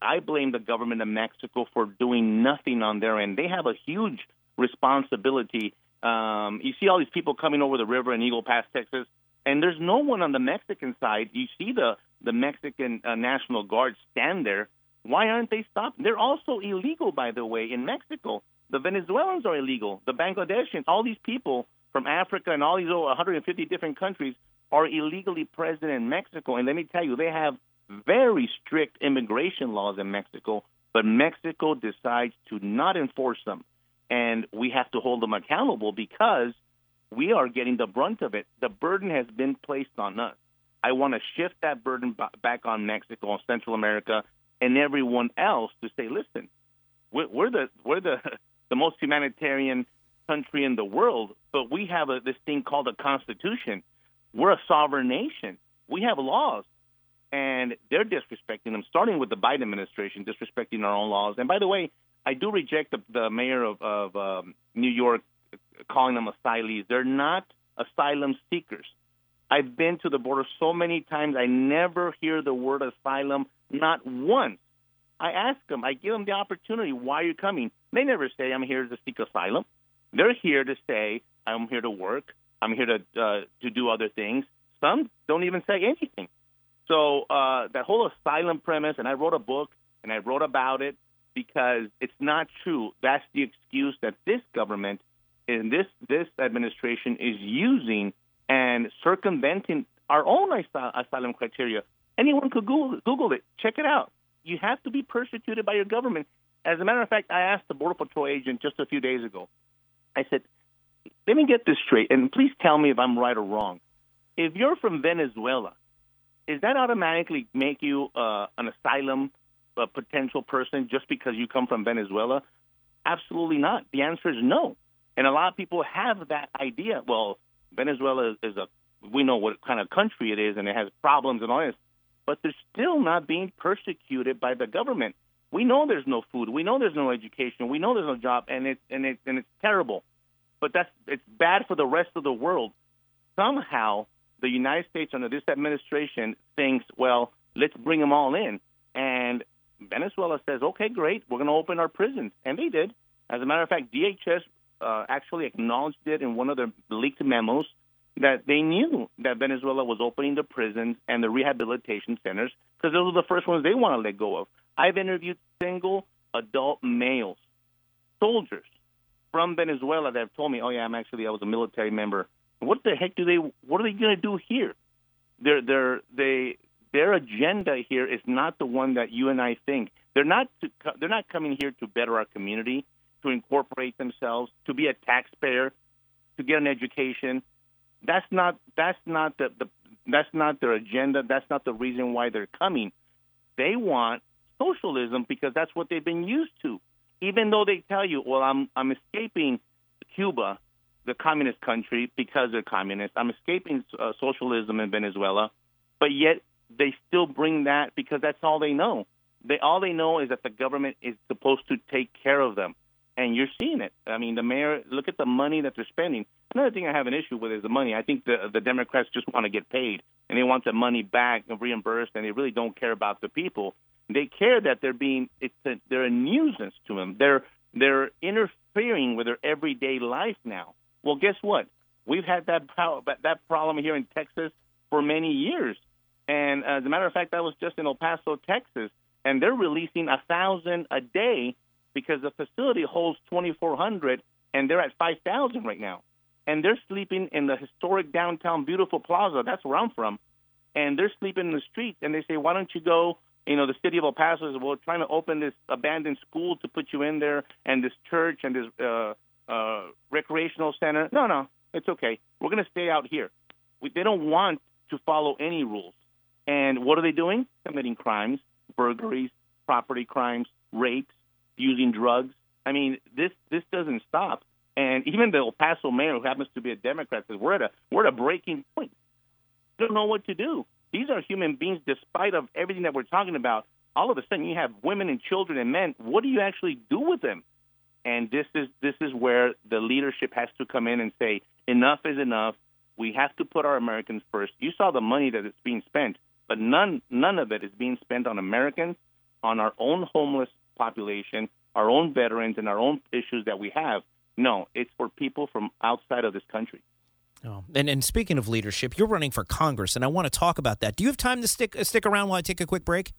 I blame the government of Mexico for doing nothing on their end. They have a huge responsibility. You see all these people coming over the river in Eagle Pass, Texas, and there's no one on the Mexican side. You see the Mexican National Guard stand there. Why aren't they stopped? They're also illegal, by the way, in Mexico. The Venezuelans are illegal. The Bangladeshians, all these people from Africa and all these 150 different countries are illegally present in Mexico. And let me tell you, they have very strict immigration laws in Mexico, but Mexico decides to not enforce them. And we have to hold them accountable, because we are getting the brunt of it. The burden has been placed on us. I want to shift that burden back on Mexico, on Central America, and everyone else to say, listen, we're the most humanitarian country in the world, but we have this thing called a constitution. We're a sovereign nation. We have laws. And they're disrespecting them, starting with the Biden administration, disrespecting our own laws. And by the way, I do reject the mayor of New York calling them asylees. They're not asylum seekers. I've been to the border so many times, I never hear the word asylum, not once. I ask them, I give them the opportunity, why are you coming? They never say, I'm here to seek asylum. They're here to say, I'm here to work, I'm here to do other things. Some don't even say anything. So that whole asylum premise, and I wrote a book, and I wrote about it, because it's not true. That's the excuse that this government and this administration is using and circumventing our own asylum criteria. Anyone could Google it. Check it out. You have to be persecuted by your government. As a matter of fact, I asked the Border Patrol agent just a few days ago. I said, let me get this straight, and please tell me if I'm right or wrong. If you're from Venezuela, does that automatically make you an asylum a potential person just because you come from Venezuela? Absolutely not. The answer is no. And a lot of people have that idea. Well, Venezuela we know what kind of country it is, and it has problems and all this, but they're still not being persecuted by the government. We know there's no food. We know there's no education. We know there's no job, and it's terrible. But it's bad for the rest of the world. Somehow, the United States under this administration thinks, well, let's bring them all in. And Venezuela says, okay, great, we're going to open our prisons. And they did. As a matter of fact, DHS actually acknowledged it in one of their leaked memos that they knew that Venezuela was opening the prisons and the rehabilitation centers because those were the first ones they want to let go of. I've interviewed single adult males, soldiers from Venezuela that have told me, oh, yeah, I was a military member. What the heck what are they going to do here? Their agenda here is not the one that you and I think. They're not coming here to better our community, to incorporate themselves, to be a taxpayer, to get an education. That's not their agenda. That's not the reason why they're coming. They want socialism because that's what they've been used to. Even though they tell you, well, I'm escaping Cuba, the communist country, because they're communist. I'm escaping socialism in Venezuela, but yet they still bring that because that's all they know. All they know is that the government is supposed to take care of them. And you're seeing it. I mean, the mayor, look at the money that they're spending. Another thing I have an issue with is the money. I think the Democrats just want to get paid, and they want the money back and reimbursed, and they really don't care about the people. They care that they're a nuisance to them. They're interfering with their everyday life now. Well, guess what? We've had that problem here in Texas for many years. And as a matter of fact, I was just in El Paso, Texas, and they're releasing 1,000 a day because the facility holds 2,400, and they're at 5,000 right now. And they're sleeping in the historic downtown beautiful plaza. That's where I'm from. And they're sleeping in the streets. And they say, why don't you go? You know, the city of El Paso is, well, trying to open this abandoned school to put you in there, and this church and this recreational center. No, it's okay. We're going to stay out here. They don't want to follow any rules. And what are they doing? Committing crimes, burglaries, property crimes, rapes, using drugs. I mean, this doesn't stop. And even the El Paso mayor, who happens to be a Democrat, says we're at a breaking point. We don't know what to do. These are human beings, despite of everything that we're talking about. All of a sudden, you have women and children and men. What do you actually do with them? And this is where the leadership has to come in and say, enough is enough. We have to put our Americans first. You saw the money that is being spent, but none of it is being spent on Americans, on our own homeless population, our own veterans, and our own issues that we have. No, it's for people from outside of this country. Oh. And speaking of leadership, you're running for Congress, and I want to talk about that. Do you have time to stick around while I take a quick break?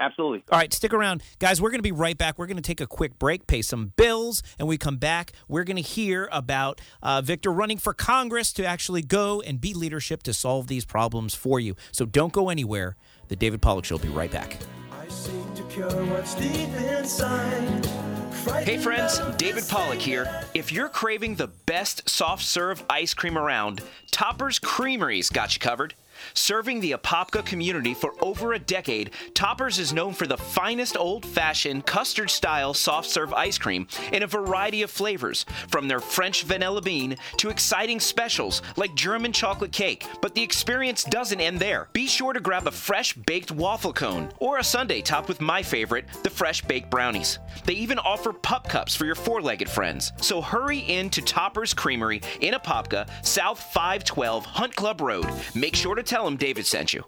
Absolutely. All right, stick around. Guys, we're going to be right back. We're going to take a quick break, pay some bills, and we come back. We're going to hear about Victor running for Congress to actually go and be leadership to solve these problems for you. So don't go anywhere. The David Pollack Show will be right back. I seek to cure what's deep inside. Hey friends, David Pollack here. If you're craving the best soft-serve ice cream around, Toppers Creamery's got you covered. Serving the Apopka community for over a decade, Toppers is known for the finest old-fashioned custard-style soft-serve ice cream in a variety of flavors, from their French vanilla bean to exciting specials like German chocolate cake. But the experience doesn't end there. Be sure to grab a fresh-baked waffle cone or a sundae topped with my favorite, the fresh-baked brownies. They even offer pup cups for your four-legged friends. So hurry in to Toppers Creamery in Apopka, South 512 Hunt Club Road. Make sure to tell him David sent you.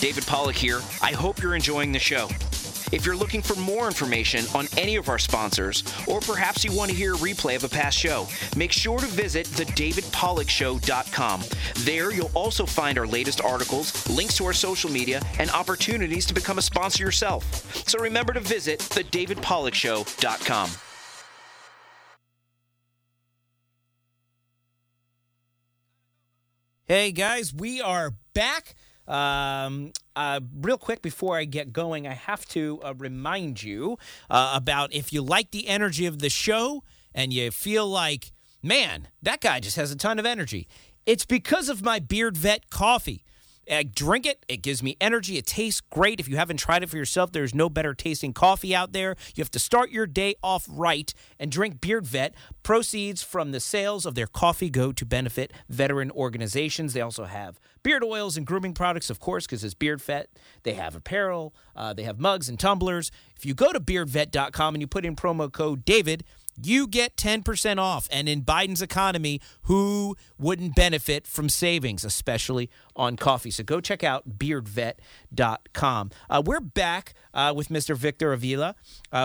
David Pollack here. I hope you're enjoying the show. If you're looking for more information on any of our sponsors, or perhaps you want to hear a replay of a past show, make sure to visit thedavidpollackshow.com. There you'll also find our latest articles, links to our social media, and opportunities to become a sponsor yourself. So remember to visit thedavidpollackshow.com. Hey, guys, we are back. Real quick before I get going, I have to remind you about if you like the energy of the show and you feel like, man, that guy just has a ton of energy. It's because of my Beard Vet coffee. I drink it. It gives me energy. It tastes great. If you haven't tried it for yourself, there's no better tasting coffee out there. You have to start your day off right and drink Beard Vet. Proceeds from the sales of their coffee go to benefit veteran organizations. They also have beard oils and grooming products, of course, because it's Beard Vet. They have apparel. They have mugs and tumblers. If you go to beardvet.com and you put in promo code DAVID, You get 10% off, and in Biden's economy, who wouldn't benefit from savings, especially on coffee? So go check out beardvet.com. We're back with Mr. Victor Avila.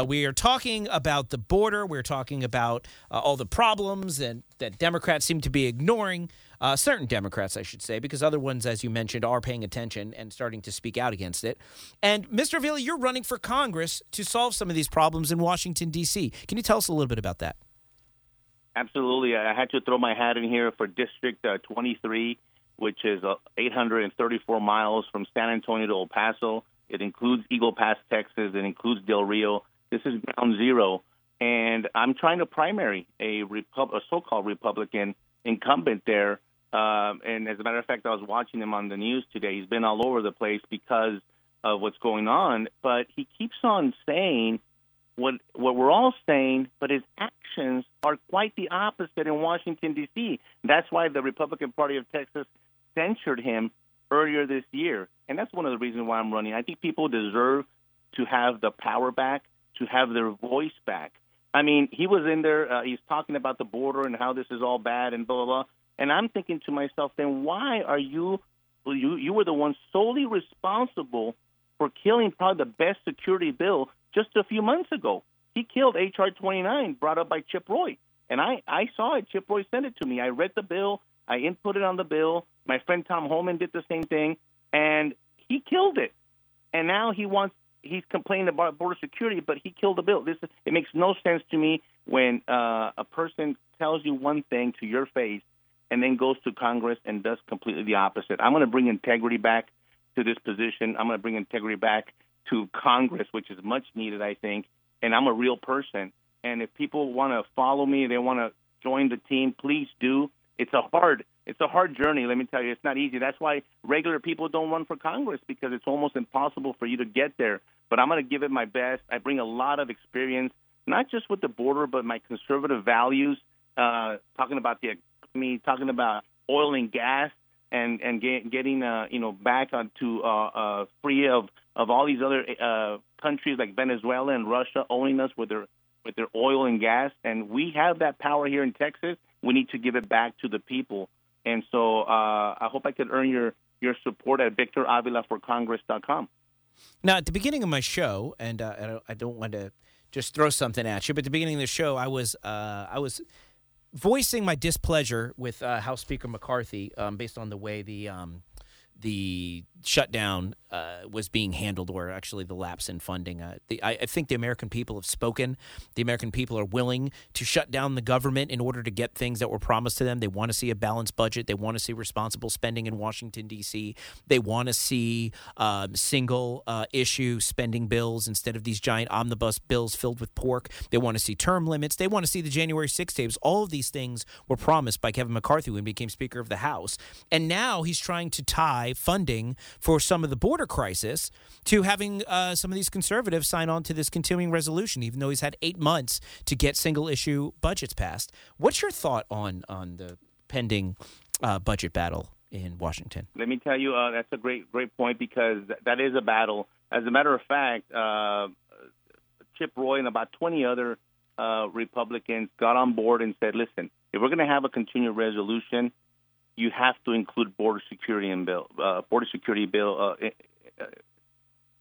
We are talking about the border. We're talking about all the problems and that Democrats seem to be ignoring. Certain Democrats, I should say, because other ones, as you mentioned, are paying attention and starting to speak out against it. And, Mr. Avila, you're running for Congress to solve some of these problems in Washington, D.C. Can you tell us a little bit about that? Absolutely. I had to throw my hat in here for District 23, which is 834 miles from San Antonio to El Paso. It includes Eagle Pass, Texas. It includes Del Rio. This is ground zero. And I'm trying to primary a so-called Republican incumbent there. And as a matter of fact, I was watching him on the news today. He's been all over the place because of what's going on. But he keeps on saying what we're all saying, but his actions are quite the opposite in Washington, D.C. That's why the Republican Party of Texas censured him earlier this year. And that's one of the reasons why I'm running. I think people deserve to have the power back, to have their voice back. I mean, he was in there. He's talking about the border and how this is all bad and blah, blah, blah. And I'm thinking to myself, then why are you were the one solely responsible for killing probably the best security bill just a few months ago. He killed H.R. 29, brought up by Chip Roy. And I saw it. Chip Roy sent it to me. I read the bill. I inputted on the bill. My friend Tom Homan did the same thing. And he killed it. And now he's complaining about border security, but he killed the bill. It makes no sense to me when a person tells you one thing to your face and then goes to Congress and does completely the opposite. I'm going to bring integrity back to this position. I'm going to bring integrity back to Congress, which is much needed, I think. And I'm a real person. And if people want to follow me, they want to join the team, please do. It's a hard journey, let me tell you. It's not easy. That's why regular people don't run for Congress, because it's almost impossible for you to get there. But I'm going to give it my best. I bring a lot of experience, not just with the border, but my conservative values, talking about the economy, talking about oil and gas, and getting back onto free of all these other countries like Venezuela and Russia owning us with their oil and gas. And we have that power here in Texas. We need to give it back to the people. And so I hope I could earn your support at VictorAvilaForCongress.com. Now, at the beginning of my show, and I don't want to just throw something at you, but at the beginning of the show, I was voicing my displeasure with House Speaker McCarthy based on the way the shutdown was being handled, or actually the lapse in funding. I think the American people have spoken. The American people are willing to shut down the government in order to get things that were promised to them. They want to see a balanced budget. They want to see responsible spending in Washington, D.C. They want to see single issue spending bills instead of these giant omnibus bills filled with pork. They want to see term limits. They want to see the January 6th tapes. All of these things were promised by Kevin McCarthy when he became Speaker of the House. And now he's trying to tie funding for some of the border crisis to having some of these conservatives sign on to this continuing resolution, even though he's had 8 months to get single-issue budgets passed. What's your thought on the pending budget battle in Washington? Let me tell you, that's a great point, because that is a battle. As a matter of fact, Chip Roy and about 20 other Republicans got on board and said, listen, if we're going to have a continuing resolution, you have to include border security bill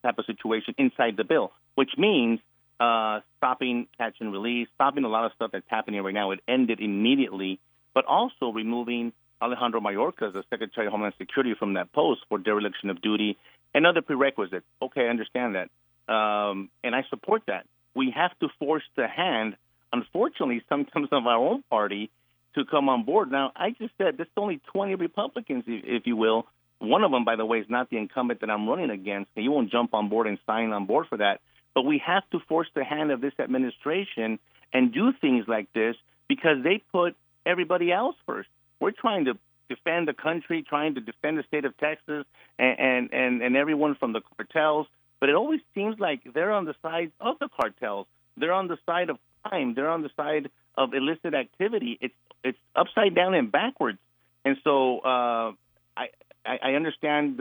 type of situation inside the bill, which means stopping catch and release, stopping a lot of stuff that's happening right now. It ended immediately, but also removing Alejandro Mayorkas, the Secretary of Homeland Security, from that post for dereliction of duty and other prerequisites. Okay, I understand that, and I support that. We have to force the hand, unfortunately, sometimes of our own party, to come on board. Now, I just said there's only 20 Republicans, if you will. One of them, by the way, is not the incumbent that I'm running against. You won't jump on board and sign on board for that. But we have to force the hand of this administration and do things like this, because they put everybody else first. We're trying to defend the country, trying to defend the state of Texas and everyone from the cartels. But it always seems like they're on the side of the cartels. They're on the side of crime. They're on the side of illicit activity. It's upside down and backwards. And so I understand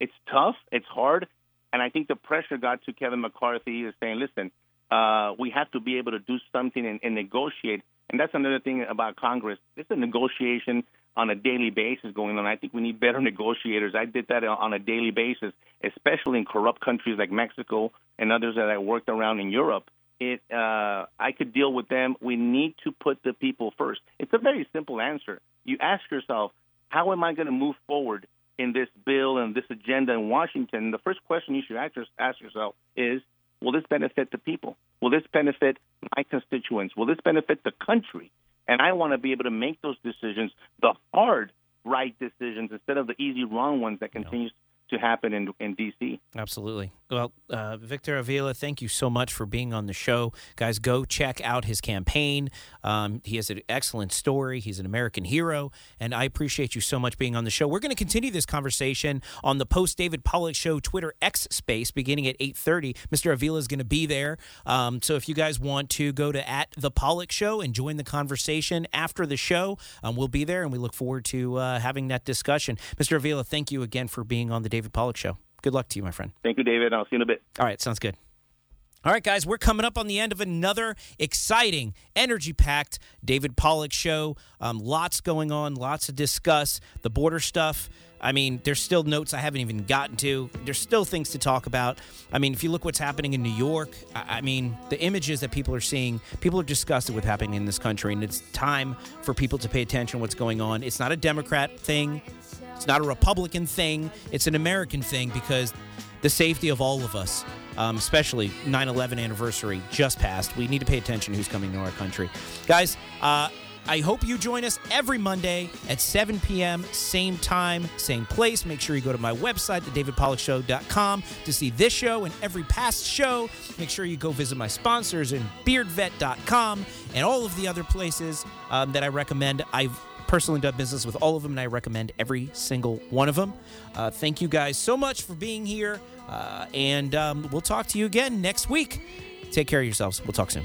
it's tough, it's hard, and I think the pressure got to Kevin McCarthy is saying, listen, We have to be able to do something and negotiate. And that's another thing about Congress. It's a negotiation on a daily basis going on. I think we need better negotiators. I did that on a daily basis, especially in corrupt countries like Mexico and others that I worked around in Europe. I could deal with them. We need to put the people first. It's a very simple answer. You ask yourself, how am I going to move forward in this bill and this agenda in Washington? The first question you should ask yourself is, will this benefit the people? Will this benefit my constituents? Will this benefit the country? And I want to be able to make those decisions, the hard right decisions, instead of the easy wrong ones that continues to happen in D.C. Absolutely. Well, Victor Avila, thank you so much for being on the show. Guys, go check out his campaign. He has an excellent story. He's an American hero, and I appreciate you so much being on the show. We're going to continue this conversation on the post-David Pollack Show Twitter X space beginning at 8:30. Mr. Avila is going to be there. So if you guys want to go to @ThePollackShow and join the conversation after the show, we'll be there, and we look forward to having that discussion. Mr. Avila, thank you again for being on the David Pollack Show. Good luck to you, my friend. Thank you, David. I'll see you in a bit. All right. Sounds good. All right, guys. We're coming up on the end of another exciting, energy-packed David Pollack Show. Lots going on. Lots to discuss. The border stuff. I mean, there's still notes I haven't even gotten to. There's still things to talk about. I mean, if you look what's happening in New York, I mean, the images that people are seeing, people are disgusted with happening in this country, and it's time for people to pay attention to what's going on. It's not a Democrat thing. It's not a Republican thing. It's an American thing, because the safety of all of us, especially 9/11 anniversary just passed. We need to pay attention to who's coming to our country. Guys, I hope you join us every Monday at 7 p.m., same time, same place. Make sure you go to my website, thedavidpollackshow.com, to see this show and every past show. Make sure you go visit my sponsors in beardvet.com and all of the other places that I recommend. I've personally done business with all of them, and I recommend every single one of them. Thank you guys so much for being here, and we'll talk to you again next week. Take care of yourselves. We'll talk soon.